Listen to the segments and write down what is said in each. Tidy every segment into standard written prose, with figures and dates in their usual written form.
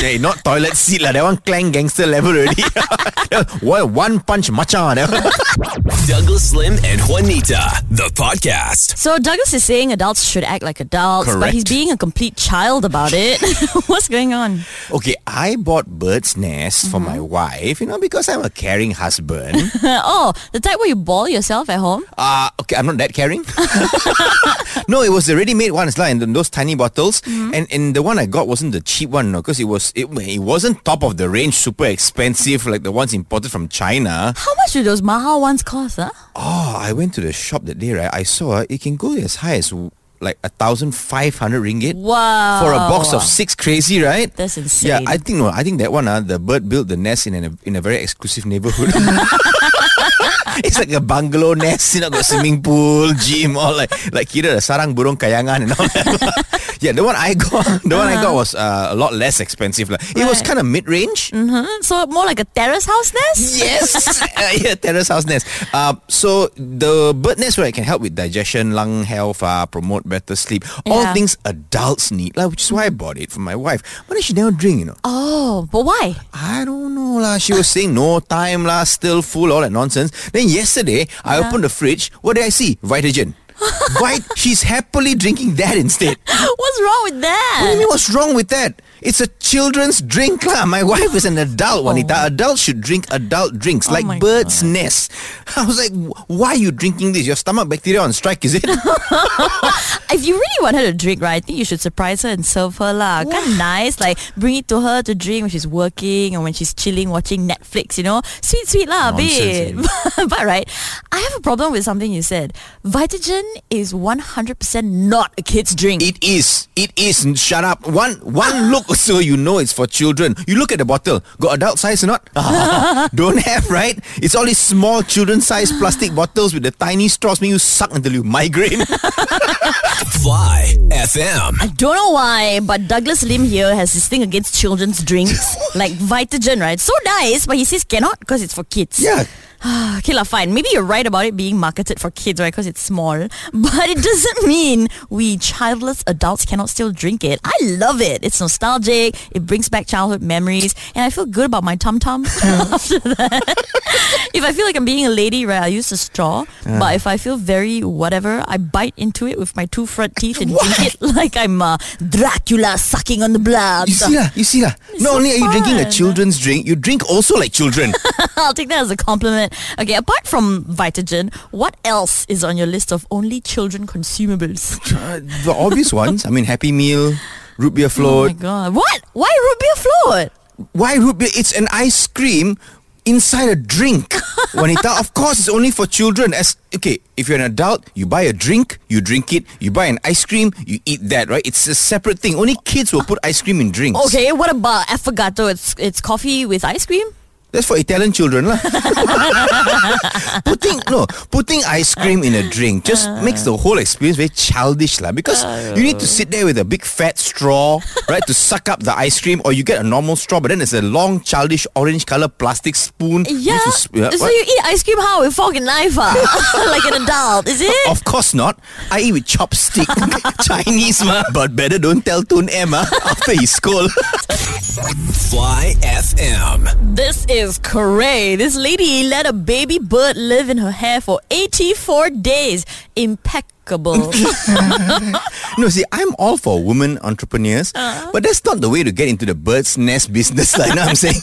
Hey, not toilet seat lah. That one clang gangster level already. One punch macha. Douglas Lim and Juanita, the podcast. So Douglas is saying adults should act like adults. Correct. But he's being a complete child about it. What's going on? Okay, I bought bird's nest for my wife, you know, because I'm a caring husband. Oh, the type where you ball yourself at home? Okay, I'm not that caring. No, it was the ready-made one. It's like in those tiny bottles. And the one I got wasn't the cheap one, because it wasn't top of the range, super expensive, like the ones imported from China. How much do those Mahal ones cost? Oh, I went to the shop that day, right? I saw it can go as high as like 1,500 ringgit. Wow. For a box of six. Crazy, right? That's insane. Yeah, I think that one, the bird built the nest in a very exclusive neighborhood. It's like a bungalow nest, you know, got swimming pool, gym, all like kira the sarang burung kayangan and all that. Yeah, the one I got was a lot less expensive. Like, it was kind of mid-range. So more like a terrace house nest? Yes. Yeah, terrace house nest. So the bird nest, right, can help with digestion, lung health, promote better sleep. All things adults need, like, which is why I bought it for my wife. But then she never drink, you know. Oh, but why? I don't know lah. She was saying no time lah, still full, all that nonsense. Then yesterday, I opened the fridge. What did I see? Vitagen. She's happily drinking that instead. What's wrong with that? What do you mean what's wrong with that? It's a children's drink lah. My wife is an adult, Juanita. Adults should drink adult drinks, like bird's nest. I was like, why are you drinking this? Your stomach bacteria on strike, is it? If you really want her to drink, right, I think you should surprise her and serve her lah. Kind of nice, like bring it to her to drink when she's working or when she's chilling, watching Netflix, you know. Sweet lah, babe. But right, I have a problem with something you said. Vitagen is 100% not a kid's drink. It is. Shut up. One look. So you know it's for children. You look at the bottle. Got adult size or not? Don't have, right? It's all these small children size plastic bottles with the tiny straws. Make you suck until you migraine. Fly FM. I don't know why, but Douglas Lim here has this thing against children's drinks. Like Vitagen, right? So nice, but he says cannot because it's for kids. Yeah. Okay lah, fine. Maybe you're right about it being marketed for kids, right? Because it's small. But it doesn't mean we childless adults cannot still drink it. I love it. It's nostalgic. It brings back childhood memories. And I feel good about my tum-tum after that. If I feel like I'm being a lady, right, I use a straw. But if I feel very whatever, I bite into it with my two front teeth and drink it like I'm Dracula sucking on the blood. You see lah. Not only are you drinking a children's drink, you drink also like children. I'll take that as a compliment. Okay, apart from Vitagen, what else is on your list of only children consumables? The obvious ones. I mean, Happy Meal, root beer float. Oh my god. What? Why root beer float? Why root beer? It's an ice cream inside a drink. Juanita, of course it's only for children. Okay, if you're an adult, you buy a drink, you drink it. You buy an ice cream, you eat that, right? It's a separate thing. Only kids will put ice cream in drinks. Okay, what about affogato? It's coffee with ice cream? That's for Italian children lah. Putting ice cream in a drink just makes the whole experience very childish lah. Because you need to sit there with a big fat straw, right, to suck up the ice cream, or you get a normal straw, but then there's a long childish orange colour plastic spoon. Yeah. So you eat ice cream how? With fork and knife like an adult, is it? Of course not. I eat with chopstick. Chinese ma. But better don't tell Toon M after he scold. Fly FM. This is cray. This lady let a baby bird live in her hair for 84 days. Impeccable. No, see, I'm all for women entrepreneurs, but that's not the way to get into the bird's nest business. Like, you know what I'm saying?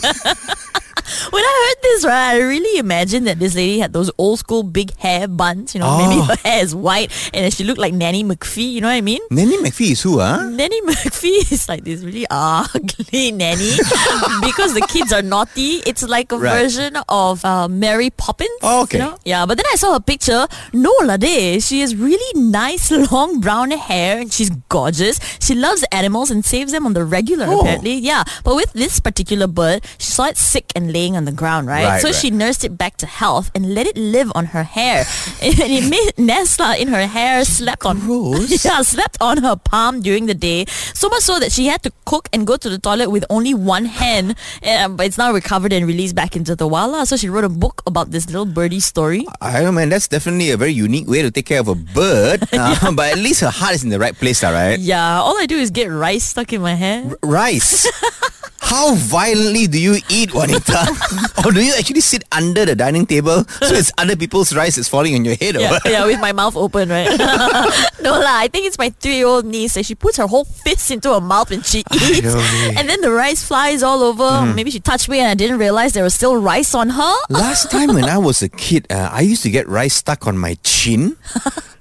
When I heard this, right, I really imagined that this lady had those old school big hair buns. You know, maybe her hair is white and she looked like Nanny McPhee. You know what I mean? Nanny McPhee is who, huh? Nanny McPhee is like this really ugly nanny because the kids are naughty. It's like a version of Mary Poppins. Oh, okay. You know? Yeah, but then I saw her picture. No la de, she has really nice long brown hair and she's gorgeous. She loves animals and saves them on the regular, apparently. Yeah, but with this particular bird, she saw it sick and laying on the ground, right? She nursed it back to health and let it live on her hair. And it made nest in her hair, slept on her palm during the day, so much so that she had to cook and go to the toilet with only one hand. But it's now recovered and released back into the wild . So she wrote a book about this little birdie story. I don't know, man, that's definitely a very unique way to take care of a bird. But at least her heart is in the right place, right? Yeah, all I do is get rice stuck in my hair. Rice? How violently do you eat, Juanita? Or do you actually sit under the dining table so it's other people's rice is falling on your head? Or yeah, yeah, with my mouth open, right? No lah, I think it's my 3-year-old niece and she puts her whole fist into her mouth and she eats. And then the rice flies all over. Maybe she touched me and I didn't realize there was still rice on her. Last time when I was a kid, I used to get rice stuck on my chin.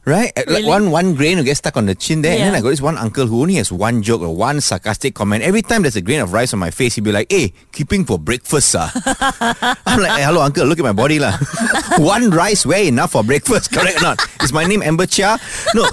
Right? Really? Like one grain will get stuck on the chin there. Yeah. And then I got this one uncle who only has one joke or one sarcastic comment. Every time there's a grain of rice on my face, he'd be like, "Hey, keeping for breakfast, sir." I'm like, "Hey, hello, uncle, look at my body lah." One rice, where enough for breakfast, correct or not? Is my name Amber Chia? No.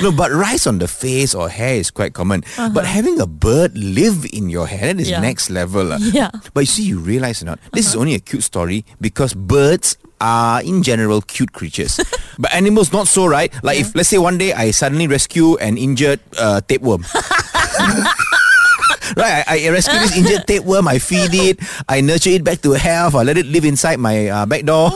No, but rice on the face or hair is quite common. But having a bird live in your hair, that is next level. Yeah. But you see, you realize or not, this is only a cute story because birds are in general cute creatures. But animals not so, right? Like if, let's say one day I suddenly rescue an injured tapeworm. Right, I rescue this injured tapeworm, I feed it, I nurture it back to health, I let it live inside my back door.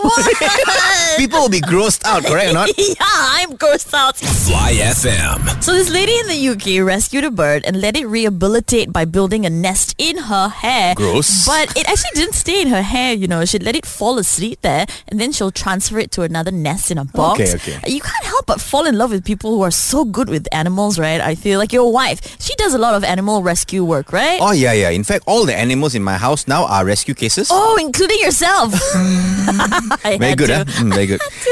People will be grossed out, correct or not? Yeah, I'm grossed out. Fly FM. So this lady in the UK rescued a bird and let it rehabilitate by building a nest in her hair. Gross. But it actually didn't stay in her hair, you know. She'd let it fall asleep there and then she'll transfer it to another nest in a box. Okay. You can't help but fall in love with people who are so good with animals, right? I feel like your wife, she does a lot of animal rescue work, right? Oh, yeah. In fact, all the animals in my house now are rescue cases. Oh, including yourself. Very good.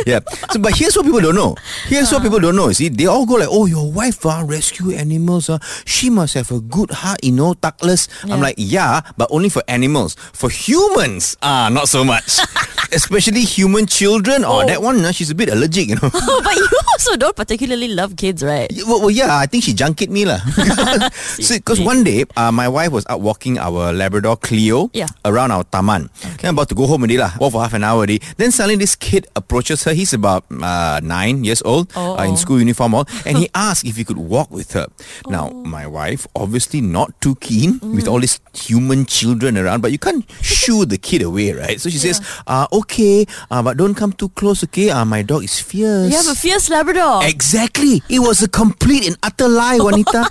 Yeah. So, but here's what people don't know. See, they all go like, "Oh, your wife rescue animals. She must have a good heart, you know, tactless." Yeah. I'm like, yeah, but only for animals. For humans, not so much. Especially human children. Oh, that one, she's a bit allergic, you know. But you also don't particularly love kids, right? Well, yeah, I think she junkied me lah. Because one day, my wife was out walking our Labrador Cleo around our taman. Then about to go home already lah. Walk for half an hour already. Then suddenly this kid approaches her. He's about 9 years old, in school uniform all, and he asked if he could walk with her. Now my wife obviously not too keen with all these human children around, but you can't shoo the kid away, right? So she says, "Okay, but don't come too close, okay? My dog is fierce." You have a fierce Labrador. Exactly. It was a complete and utter lie, Juanita.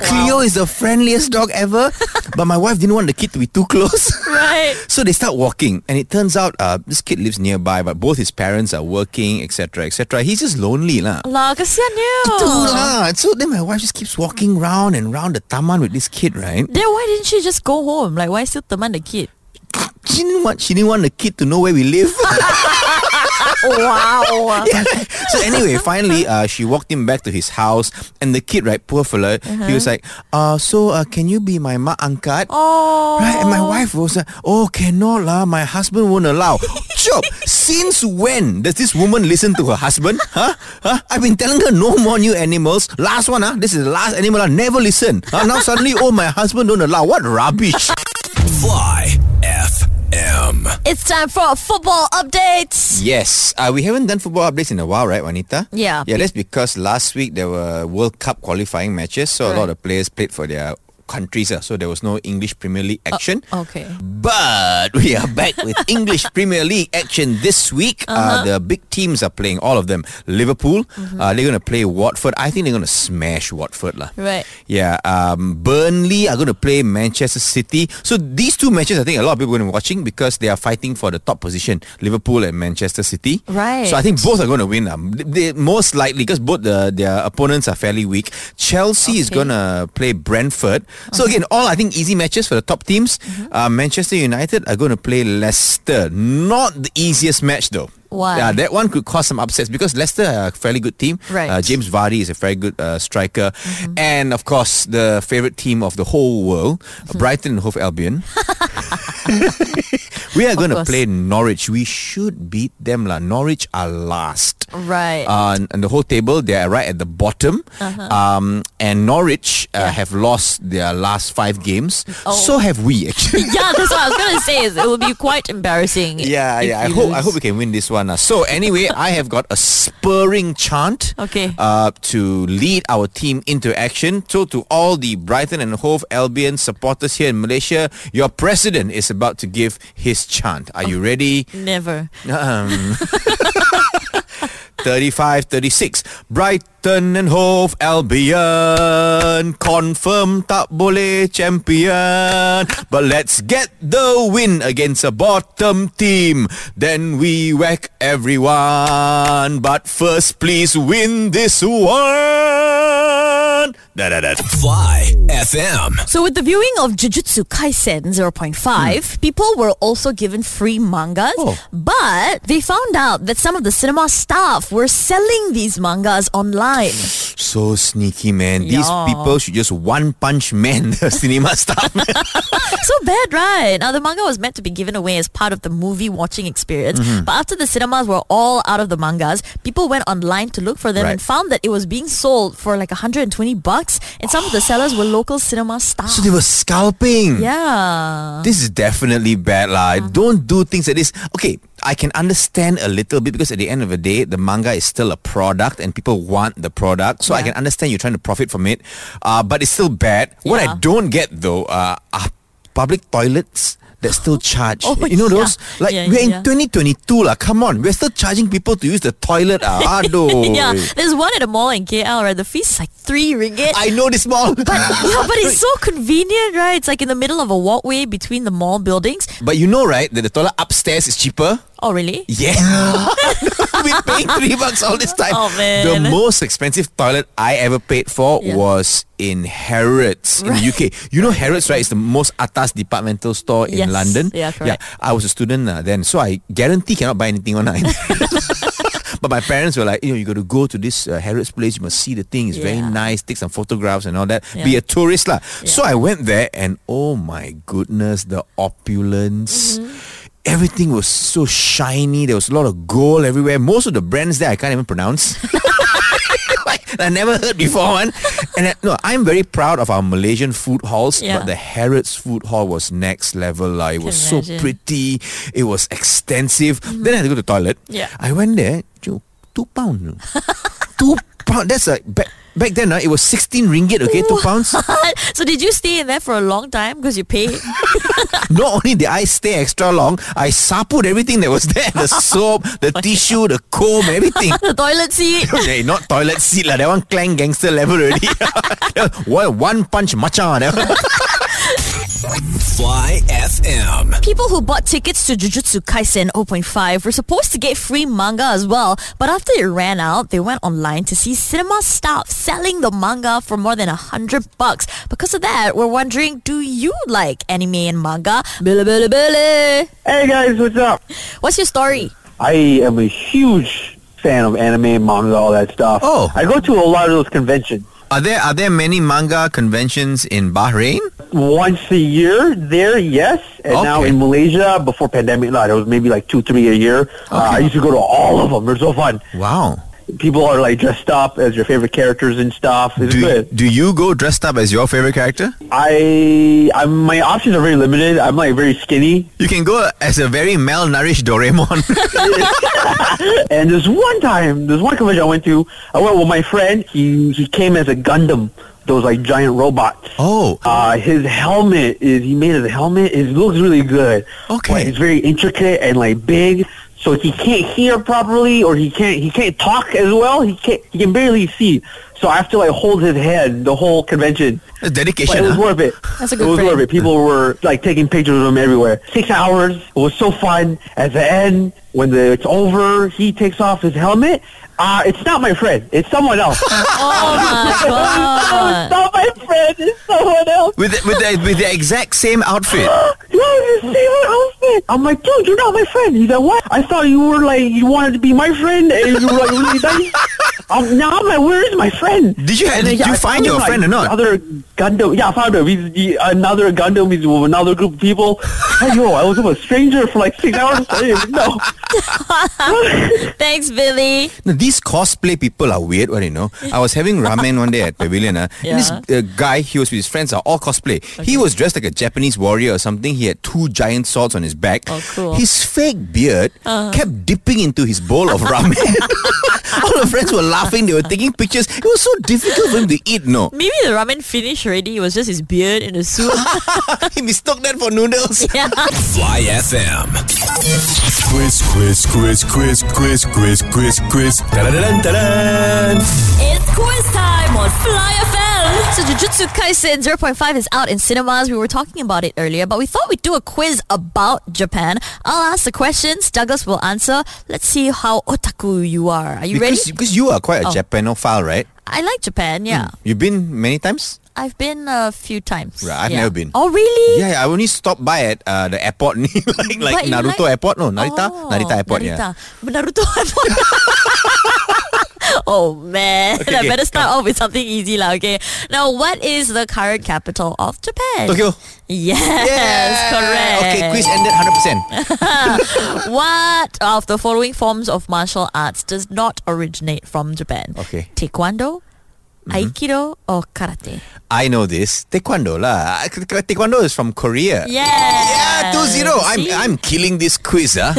Cleo is the friendliest dog ever. But my wife didn't want the kid to be too close. Right. So they start walking. And it turns out this kid lives nearby, but both his parents are working, etc, etc. He's just lonely lah. So then my wife just keeps walking round and round the taman with this kid, right? Then why didn't she just go home? Like, why still taman the kid? She didn't want the kid to know where we live. Wow. Yeah. So anyway, finally she walked him back to his house. And the kid, right, poor fella, he was like, So can you be my mak angkat? Oh. Right. And my wife was like, "Oh, cannot lah, my husband won't allow." Chop. Since when does this woman listen to her husband? Huh? I've been telling her no more new animals. Last one, this is the last animal. Never listen. Now suddenly, "Oh, my husband don't allow." What rubbish. Fly FM. It's time for football updates. Yes, we haven't done football updates in a while, right, Juanita? Yeah, that's because last week there were World Cup qualifying matches, so a lot of players played for their countries, so there was no English Premier League action. But we are back with English Premier League action this week. The big teams are playing, all of them. Liverpool, they're going to play Watford. I think they're going to smash Watford lah. Right. Yeah. Burnley are going to play Manchester City. So these two matches, I think a lot of people are going to be watching because they are fighting for the top position, Liverpool and Manchester City. Right. So I think both are going to win. They most likely, because both their opponents are fairly weak. Chelsea is going to play Brentford. So again, all I think easy matches for the top teams. Manchester United are going to play Leicester. Not the easiest match though. Why? Yeah, that one could cause some upsets because Leicester are a fairly good team. Right. James Vardy is a very good striker. And of course, the favourite team of the whole world, Brighton and Hove Albion. We are going to play Norwich. We should beat them lah. Norwich are last. Right. And the whole table, they are right at the bottom. And Norwich have lost their last 5 games. So have we actually. Yeah, that's what I was going to say. It will be quite embarrassing. Yeah. I hope we can win this one. So anyway, I have got a spurring chant to lead our team into action. So to all the Brighton and Hove Albion supporters here in Malaysia, your president is about to give his chant. Are you ready? Never. 35-36. Brighton and Hove Albion confirm tak boleh champion, but let's get the win against a bottom team, then we whack everyone. But first please win this one. Fly FM. So with the viewing of Jujutsu Kaisen 0.5, people were also given free mangas, but they found out that some of the cinema staff were selling these mangas online. So sneaky, man. These people should just one punch man the cinema staff. So bad, right? Now the manga was meant to be given away as part of the movie watching experience, but after the cinemas were all out of the mangas, people went online to look for them and found that it was being sold for like $120. And some of the sellers were local cinema stars. So they were scalping. Yeah. This is definitely bad lah. Don't do things like this. Okay, I can understand a little bit, because at the end of the day, the manga is still a product and people want the product. So I can understand you're trying to profit from it, but it's still bad. What I don't get though are public toilets that still charge. You know those? Like we're in 2022 lah. Come on, we're still charging people to use the toilet Aduh. Yeah, there's one at a mall in KL, right? The fee's like 3 ringgit. I know this mall. But yeah, but it's so convenient, right? It's like in the middle of a walkway between the mall buildings. But you know, right, that the toilet upstairs is cheaper. Oh really? Yeah. We're paying $3 all this time. Oh man. The most expensive toilet I ever paid for was in Harrods in the UK. You know Harrods, right? It's the most atas departmental store in London. Yeah, correct. Yeah, I was a student then, so I guarantee cannot buy anything online. But my parents were like, you know, you got to go to this Harrods place. You must see the thing. It's very nice. Take some photographs and all that. Yeah. Be a tourist lah. Yeah. So I went there, and oh my goodness, the opulence. Everything was so shiny. There was a lot of gold everywhere. Most of the brands there I can't even pronounce. I never heard before one. And no, I'm very proud of our Malaysian food halls, but the Harrods food hall was next level lah. It was so pretty. It was extensive. Then I had to go to the toilet. I went there, £2. £2. That's like back then it was 16 ringgit, okay? What? £2. So did you stay in there for a long time because you paid? Not only did I stay extra long, I sapu'd everything that was there. The soap, the tissue, the comb, everything. The toilet seat. Hey, not toilet seat lah. That one clang gangster level already. One punch macha. That one. Fly FM. People who bought tickets to Jujutsu Kaisen 0.5 were supposed to get free manga as well, but after it ran out, they went online to see cinema staff selling the manga for more than $100. Because of that, we're wondering, do you like anime and manga? Bilibili. Hey guys, what's up? What's your story? I am a huge fan of anime, manga, all that stuff. Oh, I go to a lot of those conventions. Are there many manga conventions in Bahrain? Once a year there, yes. And now in Malaysia, before pandemic, there was maybe like 2-3 a year. I used to go to all of them. They're so fun. Wow. People are like dressed up as your favorite characters and stuff. It's good. Do you go dressed up as your favorite character? I'm my options are very limited. I'm like very skinny. You can go as a very malnourished Doraemon. And there's one convention I went to. I went with my friend. He came as a Gundam. Those like giant robots. Oh. His helmet he made his helmet. It looks really good. Okay. Like, it's very intricate and like big. So he can't hear properly, or he can't talk as well. He can barely see. So I have to like hold his head the whole convention. That's dedication. But it was worth it. That's a good friend. It was worth it. People were like taking pictures of him everywhere. 6 hours. It was so fun. At the end, when it's over, he takes off his helmet. It's not my friend. It's someone else. Oh my god! It's not my friend. It's someone else. With the exact same outfit. Yes, the same outfit. I'm like, dude, you're not my friend. He's like, what? I thought you were like, you wanted to be my friend, and you were like really nice. Now I'm like, where is my friend? Did you find your friend or not? Other Gundam. Yeah, I found him. He's another Gundam. He's with another group of people. Yo, I was with a stranger for like 6 hours. I didn't even know. Thanks, Billy. Now, these cosplay people are weird, you know. I was having ramen one day at Pavilion, and this guy, he was with his friends, all cosplay. Okay. He was dressed like a Japanese warrior or something. He had 2 giant swords on his back. Oh, cool. His fake beard kept dipping into his bowl of ramen. All the friends were laughing. laughing. They were taking pictures. It was so difficult for him to eat, no? Maybe the ramen finished already. It was just his beard in the soup. He mistook that for noodles. Yeah. Fly FM. Quiz, quiz, quiz, quiz, quiz, quiz, quiz, quiz. It's quiz time on Fly FM. So Jujutsu Kaisen 0.5 is out in cinemas. We were talking about it earlier, but we thought we'd do a quiz about Japan. I'll ask the questions. Douglas will answer. Let's see how otaku you are. Are you ready? Because you are quite a Japanophile, right? I like Japan, yeah. You've been many times? I've been a few times. Right, I've never been. Oh, really? Yeah, I only stopped by at the airport. like Naruto Airport? No, Narita Airport, Narita. Yeah. Naruto Airport. Oh man, okay, I better start off with something easy lah. Okay, now what is the current capital of Japan? Tokyo. Yes, correct. Okay, quiz ended 100%. What of the following forms of martial arts does not originate from Japan? Okay. Taekwondo, Aikido or Karate? I know this. Taekwondo lah. Taekwondo is from Korea. Yeah. Yeah, 2-0. I'm killing this quiz, huh?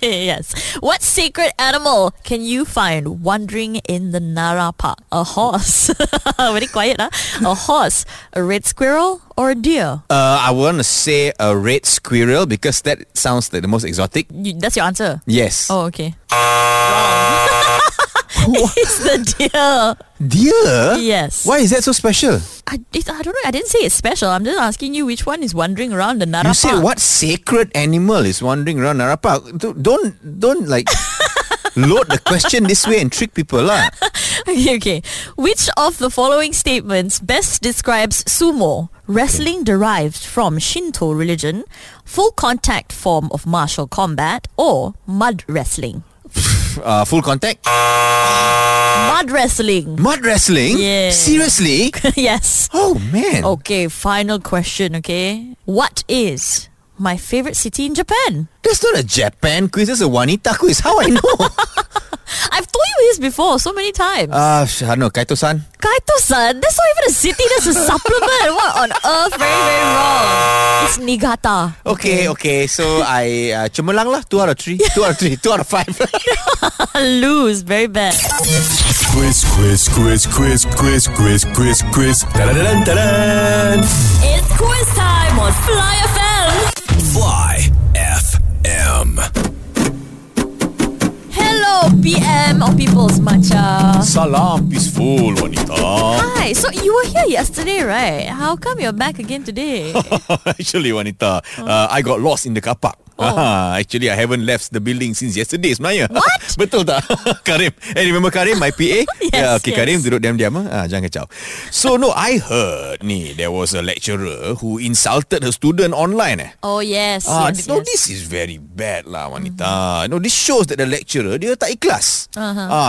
Yes. What sacred animal can you find wandering in the Nara Park? A horse. Very quiet, huh? A horse, a red squirrel or a deer? I want to say a red squirrel because that sounds like the most exotic. That's your answer? Yes. Oh, okay. Wrong. It's the deer. Deer? Yes. Why is that so special? I don't know. I didn't say it's special. I'm just asking you which one is wandering around the Nara Park. You said what sacred animal is wandering around Nara Park? Don't like load the question this way and trick people lah. Okay. Which of the following statements best describes sumo? Wrestling derived from Shinto religion, full contact form of martial combat, or mud wrestling? Full contact? Mud wrestling. Mud wrestling? Yeah. Seriously? Yes. Oh man. Okay, final question, okay? What is my favorite city in Japan? That's not a Japan quiz, that's a Juanita quiz. How I know? I've told you this before so many times. I don't know, Kaito-san. Kaito-san? That's not even a city, that's a supplement. What on earth? Very, very wrong. It's Niigata. Okay. So I Cemerlang lah. 2 out of 3. 2 out of 3. 2 out of 5. Lose. Very bad. Quiz, quiz, quiz, quiz, quiz, quiz, quiz, quiz. It's quiz time on Fly FM. Fly FM. Hello, PM or People's Matcha. Salam, peaceful Juanita. Hi, so you were here yesterday, right? How come you're back again today? Actually, Juanita, I got lost in the car park. Actually, I haven't left the building since yesterday sebenarnya. What? Betul tak? Karim. Hey, remember Karim, my PA? Yes, yeah, okay, yes. Karim, duduk diam-diam. Jangan kacau. So, no, I heard ni, there was a lecturer who insulted her student online. Oh, yes. No, this is very bad lah, Wanita. No, this shows that the lecturer, dia tak ikhlas.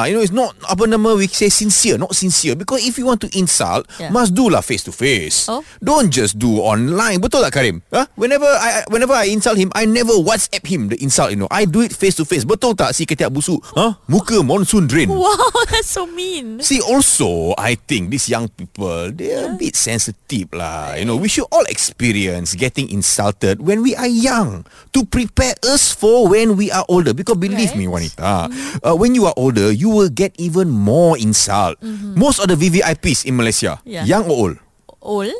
You know, it's not, we say sincere, not sincere. Because if you want to insult, must do lah face-to-face. Oh? Don't just do online. Betul tak, Karim? Huh? Whenever I insult him, I never WhatsApp him the insult, you know. I do it face to face. Betul tak si ketiak busuk? Huh? Muka monsoon drain. Wow, that's so mean. See, also, I think these young people, they're a bit sensitive lah. You know, we should all experience getting insulted when we are young to prepare us for when we are older. Because believe me, Wanita, when you are older, you will get even more insult. Most of the VVIPs in Malaysia, young or old? Old.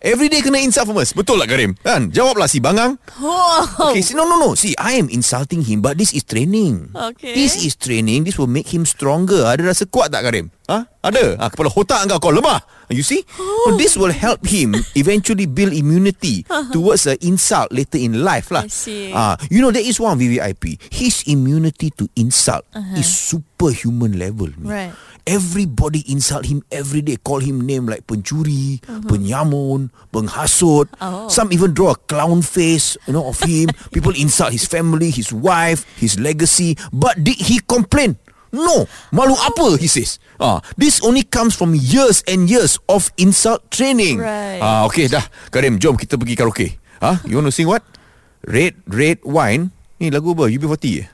Every day kena insult from us. Betul lah, Karim. Kan? Jawablah si Bangang. Oh. Okay, see, no. See, I am insulting him, but this is training. Okay. This is training. This will make him stronger. Ada rasa kuat tak, Karim? Ada. Kepala otak engkau lemah. You see? Oh. This will help him eventually build immunity towards the insult later in life lah. I see. You know, there is one VVIP. His immunity to insult is superhuman level. Right. Everybody insult him every day. Call him name like pencuri, penyamun, penghasut. Oh. Some even draw a clown face, you know, of him. People insult his family, his wife, his legacy. But did he complain? No. Malu apa, he says. This only comes from years and years of insult training. Right. Okay, dah. Karim, jom kita pergi karaoke. You want to sing what? Red Wine. Ni lagu apa? UB40 eh?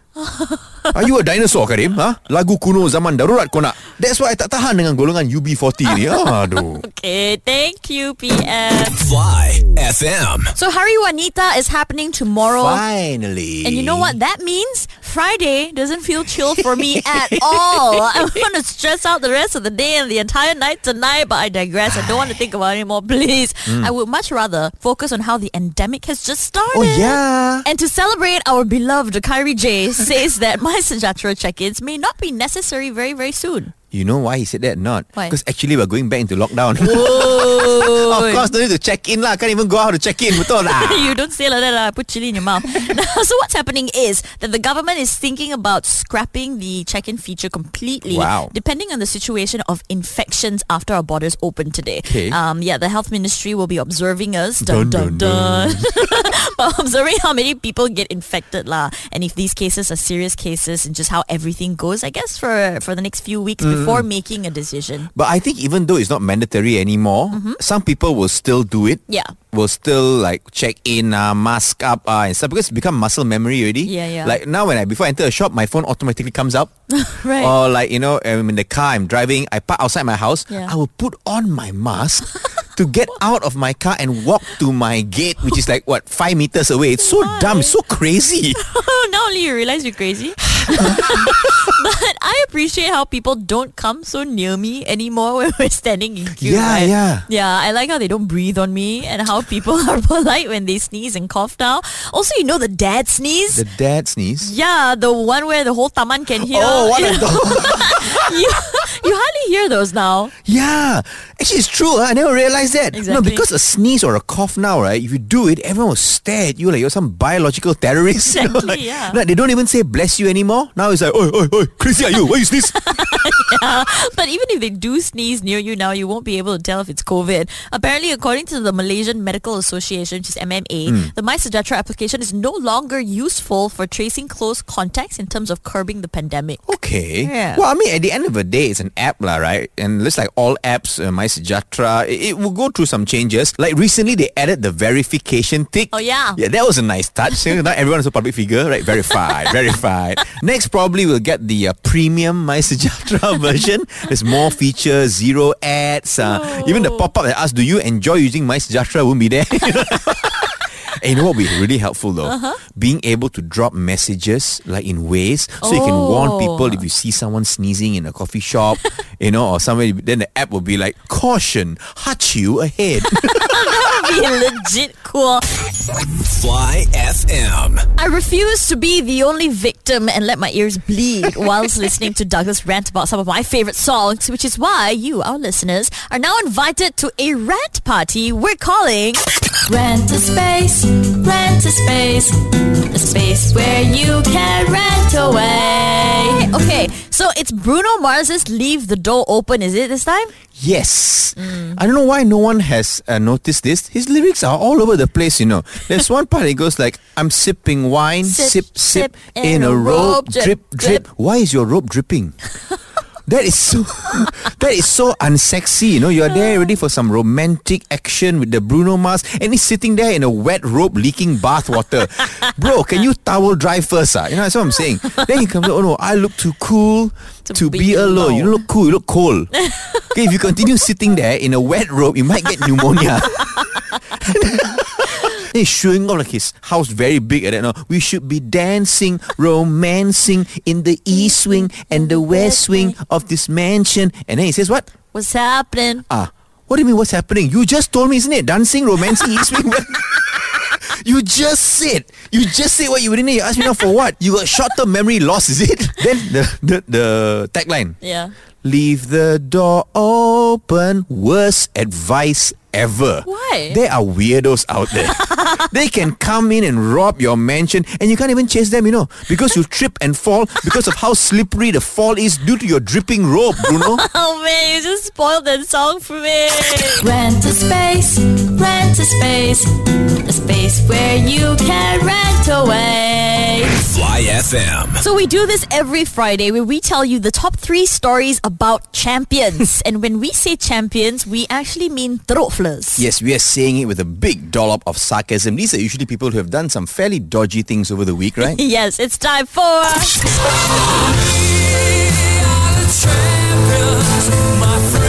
Are you a dinosaur, Karim? Lagu kuno zaman darurat kau nak. That's why I tak tahan dengan golongan UB40 ni. Aduh. Okay, thank you, PM. Fly FM. So Hari Wanita is happening tomorrow. Finally. And you know what that means? Friday doesn't feel chill for me at all. I want to stress out the rest of the day and the entire night tonight, but I digress. I don't want to think about it anymore, please. I would much rather focus on how the endemic has just started. Oh, yeah. And to celebrate, our beloved Kyrie J says that MySejahtera check-ins may not be necessary very, very soon. You know why he said that? Not because actually we're going back into lockdown. Of course, don't need to check in lah. Can't even go out to check in. Betul lah. You don't say like that lah. Put chili in your mouth. So what's happening is that the government is thinking about scrapping the check-in feature completely. Wow. Depending on the situation of infections after our borders open today. Okay. The health ministry will be observing us. Dun dun dun. But observing how many people get infected lah, and if these cases are serious cases, and just how everything goes, I guess for the next few weeks. Before making a decision. But I think even though it's not mandatory anymore, some people will still do it. Yeah. Will still like check in, mask up, and stuff, because it's become muscle memory already. Yeah. Like now before I enter a shop, my phone automatically comes up. Right. Or like, I'm in the car, I'm driving, I park outside my house, I will put on my mask to get out of my car and walk to my gate, which is 5 meters away. It's so dumb, it's so crazy. Now only you realize you're crazy. But I appreciate how people don't come so near me anymore when we're standing in queue. Yeah, I like how they don't breathe on me and how people are polite when they sneeze and cough now. Also, the dad sneeze. The dad sneeze? Yeah, the one where the whole taman can hear. Oh, what a dog. You hardly hear those now. Yeah. Actually, it's true. I never realized that. Exactly. No, because a sneeze or a cough now, right? If you do it, everyone will stare at you like you're some biological terrorist. Exactly, No, they don't even say bless you anymore. Now it's like, oi, oi, oi, crazy are you? Why you sneeze? Yeah. But even if they do sneeze near you now, you won't be able to tell if it's COVID. Apparently, according to the Malaysian Medical Association, which is MMA, the MySejahtera application is no longer useful for tracing close contacts in terms of curbing the pandemic. Okay. Yeah. Well, I mean, at the end of the day, it's an app lah, right? And just like all apps, MySejahtera, it will go through some changes. Like recently they added the verification tick. Oh yeah. Yeah, that was a nice touch. Now everyone is a public figure, right? Verified. Next probably we'll get the premium MySejahtera version. There's more features, zero ads, even the pop-up that asks, do you enjoy using MySejahtera won't be there. And you know what would be really helpful though? Being able to drop messages like in waves, so you can warn people if you see someone sneezing in a coffee shop, or somewhere. Then the app will be like, caution, hachu ahead. That would be legit cool. Fly FM. I refuse to be the only victim and let my ears bleed whilst listening to Douglas rant about some of my favourite songs, which is why you, our listeners, are now invited to a rant party we're calling Rent a Space, a space where you can rant away. Okay, so it's Bruno Mars's Leave the Door Open, is it this time? Yes. I don't know why no one has noticed this. His lyrics are all over the place, There's one part it goes like, I'm sipping wine, sip in a robe, drip. Why is your robe dripping? That is so unsexy. You're there ready for some romantic action with the Bruno Mars, and he's sitting there in a wet robe leaking bath water. Bro, can you towel dry first? That's what I'm saying. Then he comes, I look too cool to be alone. You don't look cool, you look cold. Okay, if you continue sitting there in a wet robe, you might get pneumonia. He's showing off like his house very big at that. No? We should be dancing, romancing in the east wing and the west wing of this mansion. And then he says what? What's happening? What do you mean what's happening? You just told me, isn't it? Dancing, romancing, east wing. You just said what you didn't know. You asked me now for what? You got short-term memory loss, is it? Then the tagline. Yeah. Leave the door open. Worst advice ever. Why? There are weirdos out there. They can come in and rob your mansion and you can't even chase them, because you trip and fall because of how slippery the fall is due to your dripping robe, Bruno. Oh man, you just spoiled that song for me. Rent a space. A space where you can rent away. Fly FM. So we do this every Friday where we tell you the top 3 stories about champions. And when we say champions, we actually mean trof. Yes, we are saying it with a big dollop of sarcasm. These are usually people who have done some fairly dodgy things over the week, right? Yes, it's time for... Champion.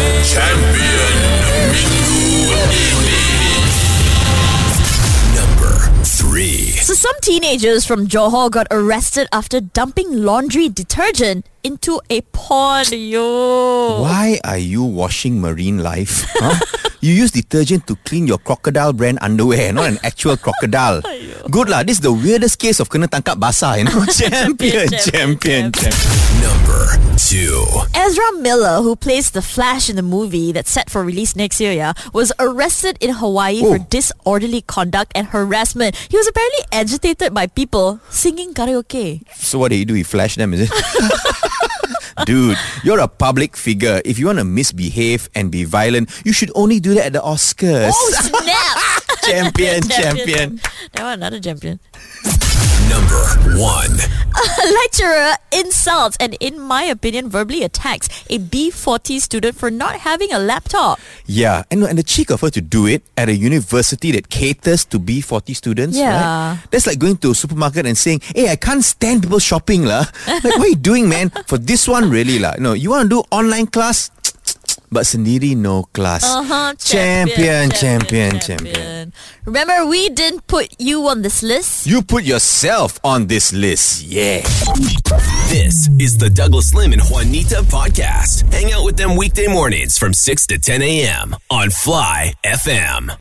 Number 3. So Some teenagers from Johor got arrested after dumping laundry detergent into a pond. Yo. Why are you washing marine life? Huh? You use detergent to clean your crocodile brand underwear, not an actual crocodile. Good lah. This is the weirdest case of kena tangkap basah, you know. Champion. Number 2. Ezra Miller, who plays the Flash in the movie that's set for release next year, was arrested in Hawaii for disorderly conduct and harassment. He was apparently agitated by people singing karaoke. So what did he do? He flashed them, is it? Dude, you're a public figure. If you want to misbehave and be violent, you should only do that at the Oscars. Oh, snap! champion. That was another champion. Number 1. A lecturer insults and, in my opinion, verbally attacks a B40 student for not having a laptop. Yeah, and the cheek of her to do it at a university that caters to B40 students, right? That's like going to a supermarket and saying, hey, I can't stand people shopping, lah. Like, what are you doing, man? For this one, really, lah. No, you want to do online class? But sendiri no class. Uh-huh. Champion. Remember, we didn't put you on this list. You put yourself on this list. Yeah. This is the Douglas Lim and Juanita podcast. Hang out with them weekday mornings from 6 to 10 a.m. on Fly FM.